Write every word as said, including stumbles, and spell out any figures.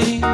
me.